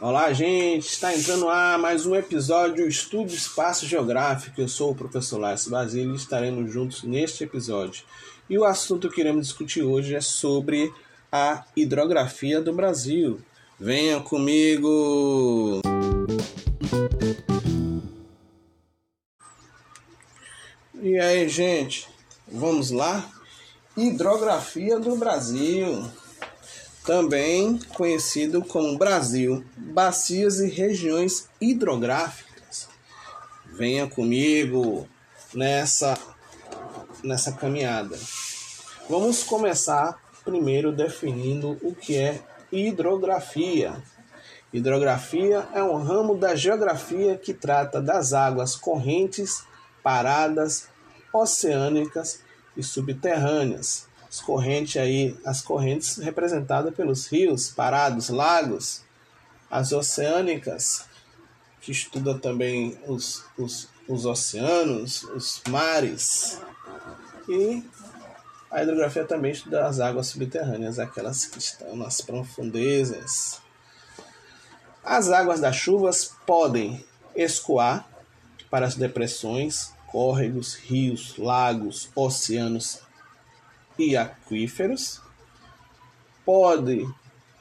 Olá, gente! Está entrando no ar mais um episódio do Estudo Espaço Geográfico. Eu sou o professor Laís Basílio e estaremos juntos neste episódio. E o assunto que iremos discutir hoje é sobre a hidrografia do Brasil. Venha comigo! E aí, gente? Vamos lá? Hidrografia do Brasil, também conhecido como Brasil, bacias e regiões hidrográficas. Venha comigo nessa caminhada. Vamos começar primeiro definindo o que é hidrografia. Hidrografia é um ramo da geografia que trata das águas correntes, paradas, oceânicas e subterrâneas. As correntes representadas pelos rios, parados, lagos. As oceânicas, que estuda também os oceanos, os mares. E a hidrografia também estuda as águas subterrâneas, aquelas que estão nas profundezas. As águas das chuvas podem escoar para as depressões, córregos, rios, lagos, oceanos e aquíferos, pode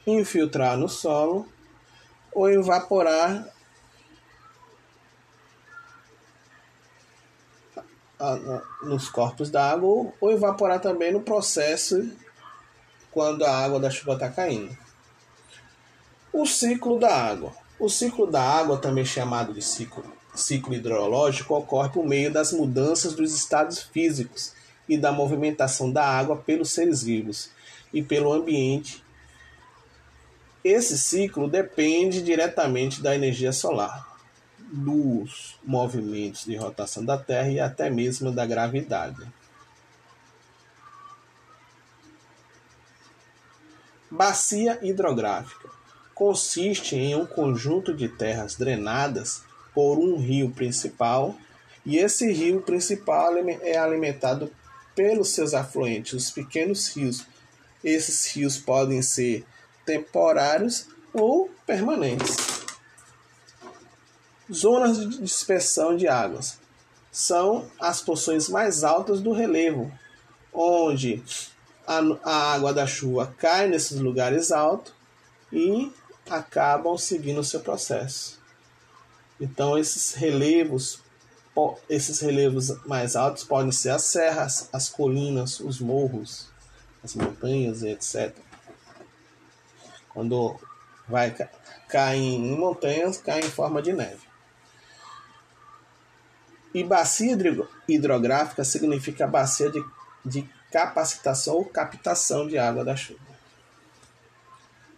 infiltrar no solo ou evaporar nos corpos d'água ou evaporar também no processo quando a água da chuva está caindo. O ciclo da água. O ciclo da água, também chamado de ciclo hidrológico, ocorre por meio das mudanças dos estados físicos e da movimentação da água pelos seres vivos e pelo ambiente. Esse ciclo depende diretamente da energia solar, dos movimentos de rotação da Terra e até mesmo da gravidade. Bacia hidrográfica consiste em um conjunto de terras drenadas por um rio principal, e esse rio principal é alimentado pelos seus afluentes, os pequenos rios. Esses rios podem ser temporários ou permanentes. Zonas de dispersão de águas são as porções mais altas do relevo, onde a água da chuva cai nesses lugares altos e acabam seguindo o seu processo. Então, esses relevos mais altos podem ser as serras, as colinas, os morros, as montanhas, etc. Quando vai cair em montanhas, cai em forma de neve. E bacia hidrográfica significa bacia de capacitação ou captação de água da chuva.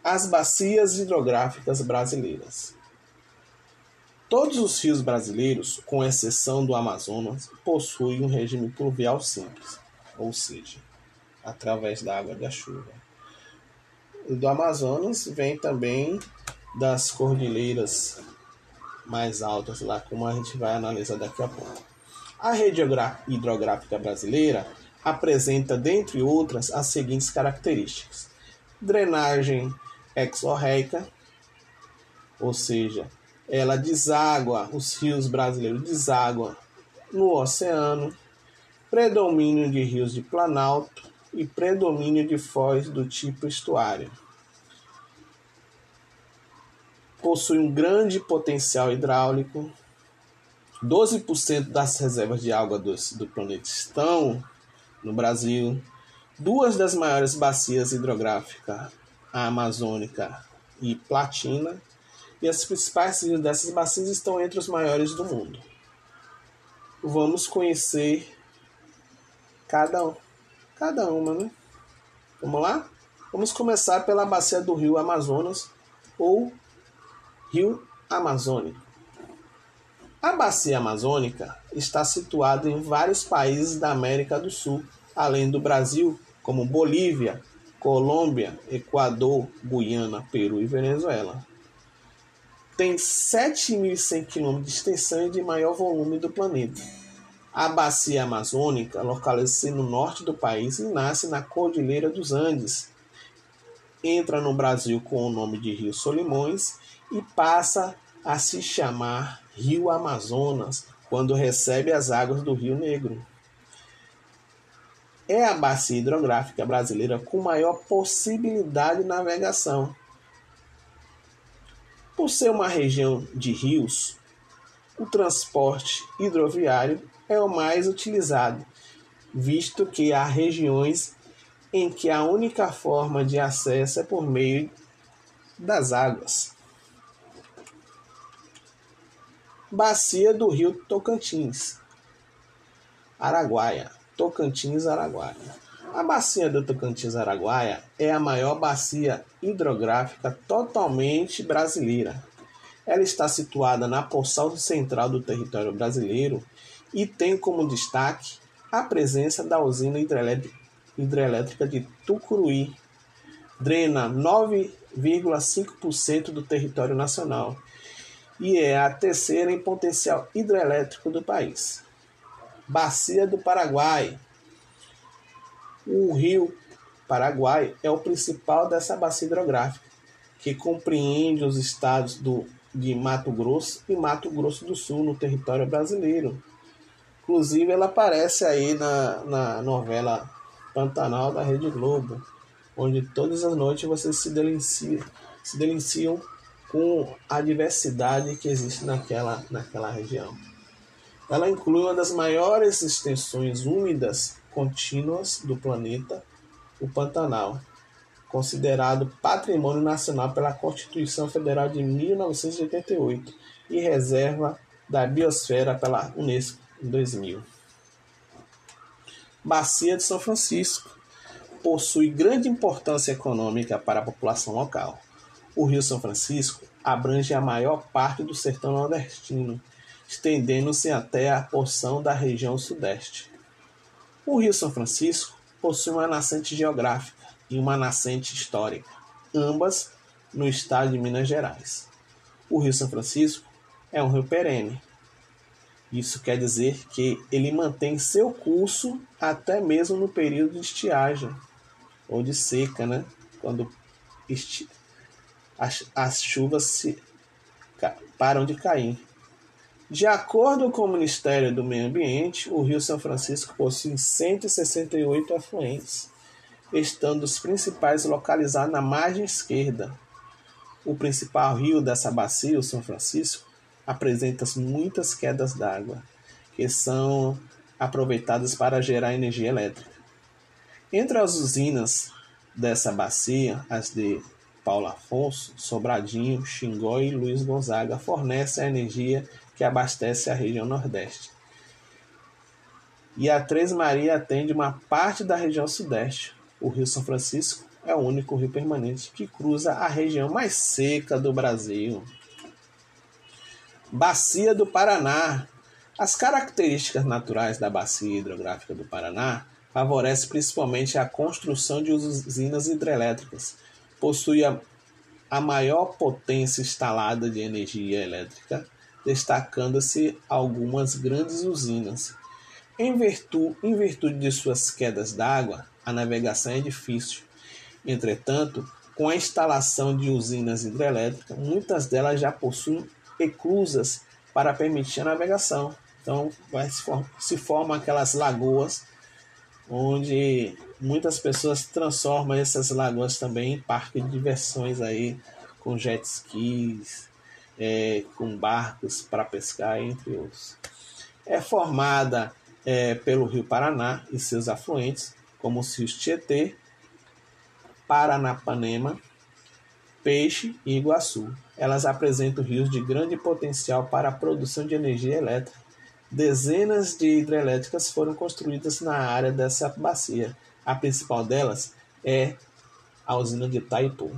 As bacias hidrográficas brasileiras. Todos os rios brasileiros, com exceção do Amazonas, possuem um regime pluvial simples, ou seja, através da água da chuva. O do Amazonas vem também das cordilheiras mais altas, lá como a gente vai analisar daqui a pouco. A rede hidrográfica brasileira apresenta, dentre outras, as seguintes características: drenagem exorreica, ou seja, ela deságua, os rios brasileiros deságua no oceano, predomínio de rios de planalto e predomínio de foz do tipo estuário. Possui um grande potencial hidráulico. 12% das reservas de água do planeta estão no Brasil. Duas das maiores bacias hidrográficas, a amazônica e platina, e as principais rios dessas bacias estão entre os maiores do mundo. Vamos conhecer cada uma, né? Vamos lá? Vamos começar pela bacia do rio Amazonas, ou rio Amazônico. A bacia amazônica está situada em vários países da América do Sul, além do Brasil, como Bolívia, Colômbia, Equador, Guiana, Peru e Venezuela. Tem 7.100 km de extensão e de maior volume do planeta. A Bacia Amazônica localiza-se no norte do país e nasce na Cordilheira dos Andes. Entra no Brasil com o nome de Rio Solimões e passa a se chamar Rio Amazonas, quando recebe as águas do Rio Negro. É a bacia hidrográfica brasileira com maior possibilidade de navegação. Por ser uma região de rios, o transporte hidroviário é o mais utilizado, visto que há regiões em que a única forma de acesso é por meio das águas. Bacia do Rio Tocantins, Araguaia. Tocantins-Araguaia. A bacia do Tocantins-Araguaia é a maior bacia hidrográfica totalmente brasileira. Ela está situada na porção central do território brasileiro e tem como destaque a presença da usina hidrelétrica de Tucuruí. Drena 9,5% do território nacional e é a terceira em potencial hidrelétrico do país. Bacia do Paraguai. O rio Paraguai é o principal dessa bacia hidrográfica, que compreende os estados de Mato Grosso e Mato Grosso do Sul no território brasileiro. Inclusive, ela aparece aí na novela Pantanal da Rede Globo, onde todas as noites vocês se deliciam com a diversidade que existe naquela região. Ela inclui uma das maiores extensões úmidas contínuas do planeta, o Pantanal, considerado Patrimônio Nacional pela Constituição Federal de 1988 e Reserva da Biosfera pela Unesco em 2000. Bacia de São Francisco possui grande importância econômica para a população local. O Rio São Francisco abrange a maior parte do sertão nordestino, estendendo-se até a porção da região sudeste. O Rio São Francisco possui uma nascente geográfica e uma nascente histórica, ambas no estado de Minas Gerais. O Rio São Francisco é um rio perene. Isso quer dizer que ele mantém seu curso até mesmo no período de estiagem, ou de seca, né? Quando as chuvas param de cair. De acordo com o Ministério do Meio Ambiente, o Rio São Francisco possui 168 afluentes, estando os principais localizados na margem esquerda. O principal rio dessa bacia, o São Francisco, apresenta muitas quedas d'água, que são aproveitadas para gerar energia elétrica. Entre as usinas dessa bacia, as de Paulo Afonso, Sobradinho, Xingó e Luiz Gonzaga fornecem a energia que abastece a região nordeste. E a Três Marias atende uma parte da região sudeste. O Rio São Francisco é o único rio permanente que cruza a região mais seca do Brasil. Bacia do Paraná. As características naturais da bacia hidrográfica do Paraná favorecem principalmente a construção de usinas hidrelétricas. Possui a maior potência instalada de energia elétrica, destacando-se algumas grandes usinas. Em virtude de suas quedas d'água, a navegação é difícil. Entretanto, com a instalação de usinas hidrelétricas, muitas delas já possuem eclusas para permitir a navegação. Então, se formam aquelas lagoas, onde muitas pessoas transformam essas lagoas também em parque de diversões, aí, com jet skis, com barcos para pescar, entre outros. É formada pelo Rio Paraná e seus afluentes, como os rios Tietê, Paranapanema, Peixe e Iguaçu. Elas apresentam rios de grande potencial para a produção de energia elétrica. Dezenas de hidrelétricas foram construídas na área dessa bacia. A principal delas é a usina de Itaipu.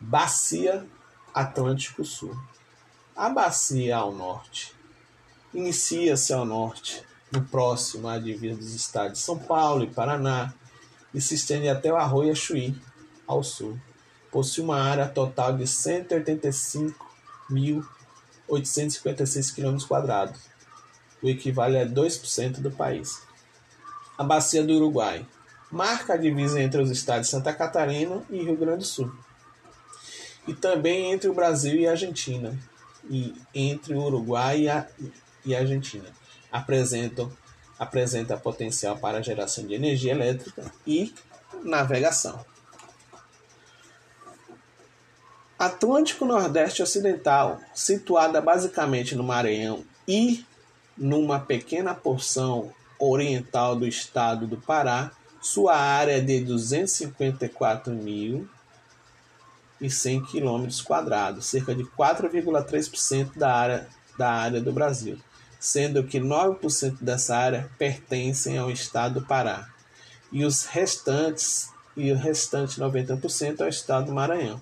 Bacia Atlântico Sul. A bacia ao norte inicia-se ao norte, no próximo à divisa dos estados de São Paulo e Paraná, e se estende até o Arroio Chuí, ao sul. Possui uma área total de 185.856 km², o equivale a 2% do país. A Bacia do Uruguai marca a divisa entre os estados de Santa Catarina e Rio Grande do Sul, e também entre o Brasil e a Argentina, e entre o Uruguai e a Argentina. Apresenta potencial para a geração de energia elétrica e navegação. Atlântico Nordeste Ocidental, situada basicamente no Maranhão e numa pequena porção oriental do estado do Pará, sua área é de 254.100 km², cerca de 4,3% da área do Brasil, sendo que 9% dessa área pertencem ao estado do Pará e o restante 90% ao estado do Maranhão.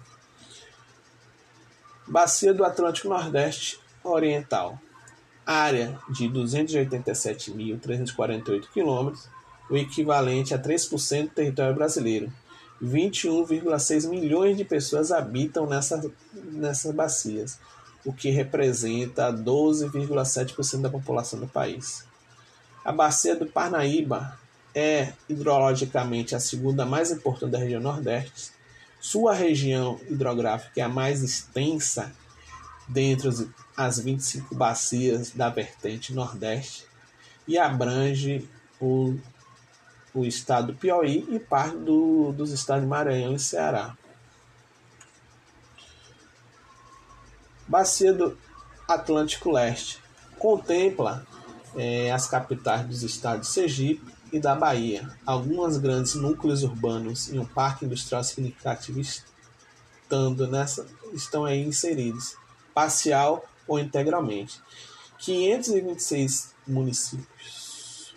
Bacia do Atlântico Nordeste Oriental, área de 287.348 km, o equivalente a 3% do território brasileiro. 21,6 milhões de pessoas habitam nessas bacias, o que representa 12,7% da população do país. A Bacia do Parnaíba é, hidrologicamente, a segunda mais importante da região Nordeste. Sua região hidrográfica é a mais extensa dentre as 25 bacias da vertente Nordeste e abrange o estado do Piauí e parte dos estados de Maranhão e Ceará. Bacia do Atlântico Leste contempla as capitais dos estados de Sergipe e da Bahia, alguns grandes núcleos urbanos e um parque industrial significativo estão aí inseridos, parcial ou integralmente. 526 municípios.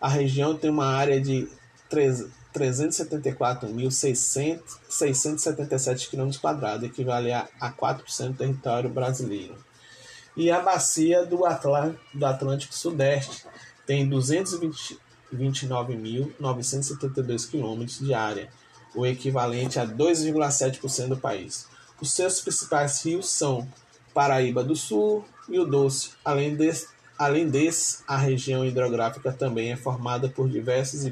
A região tem uma área de 374.677 km², equivale a 4% do território brasileiro. E a Bacia do Atlântico Sudeste tem 229.972 km de área, o equivalente a 2,7% do país. Os seus principais rios são Paraíba do Sul e o Doce. Além desse, a região hidrográfica também é formada por diversos e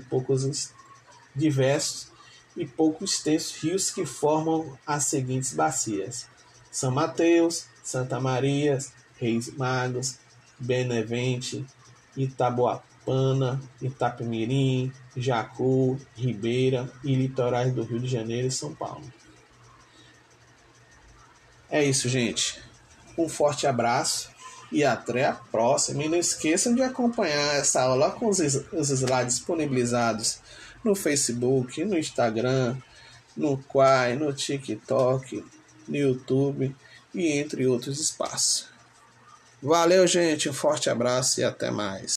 pouco extensos rios que formam as seguintes bacias: São Mateus, Santa Maria, Reis Magos, Benevente, Itaboapana, Itapemirim, Jacu, Ribeira e litorais do Rio de Janeiro e São Paulo. É isso, gente. Um forte abraço e até a próxima. E não esqueçam de acompanhar essa aula com os slides disponibilizados no Facebook, no Instagram, no Quai, no TikTok, no YouTube e entre outros espaços. Valeu, gente. Um forte abraço e até mais.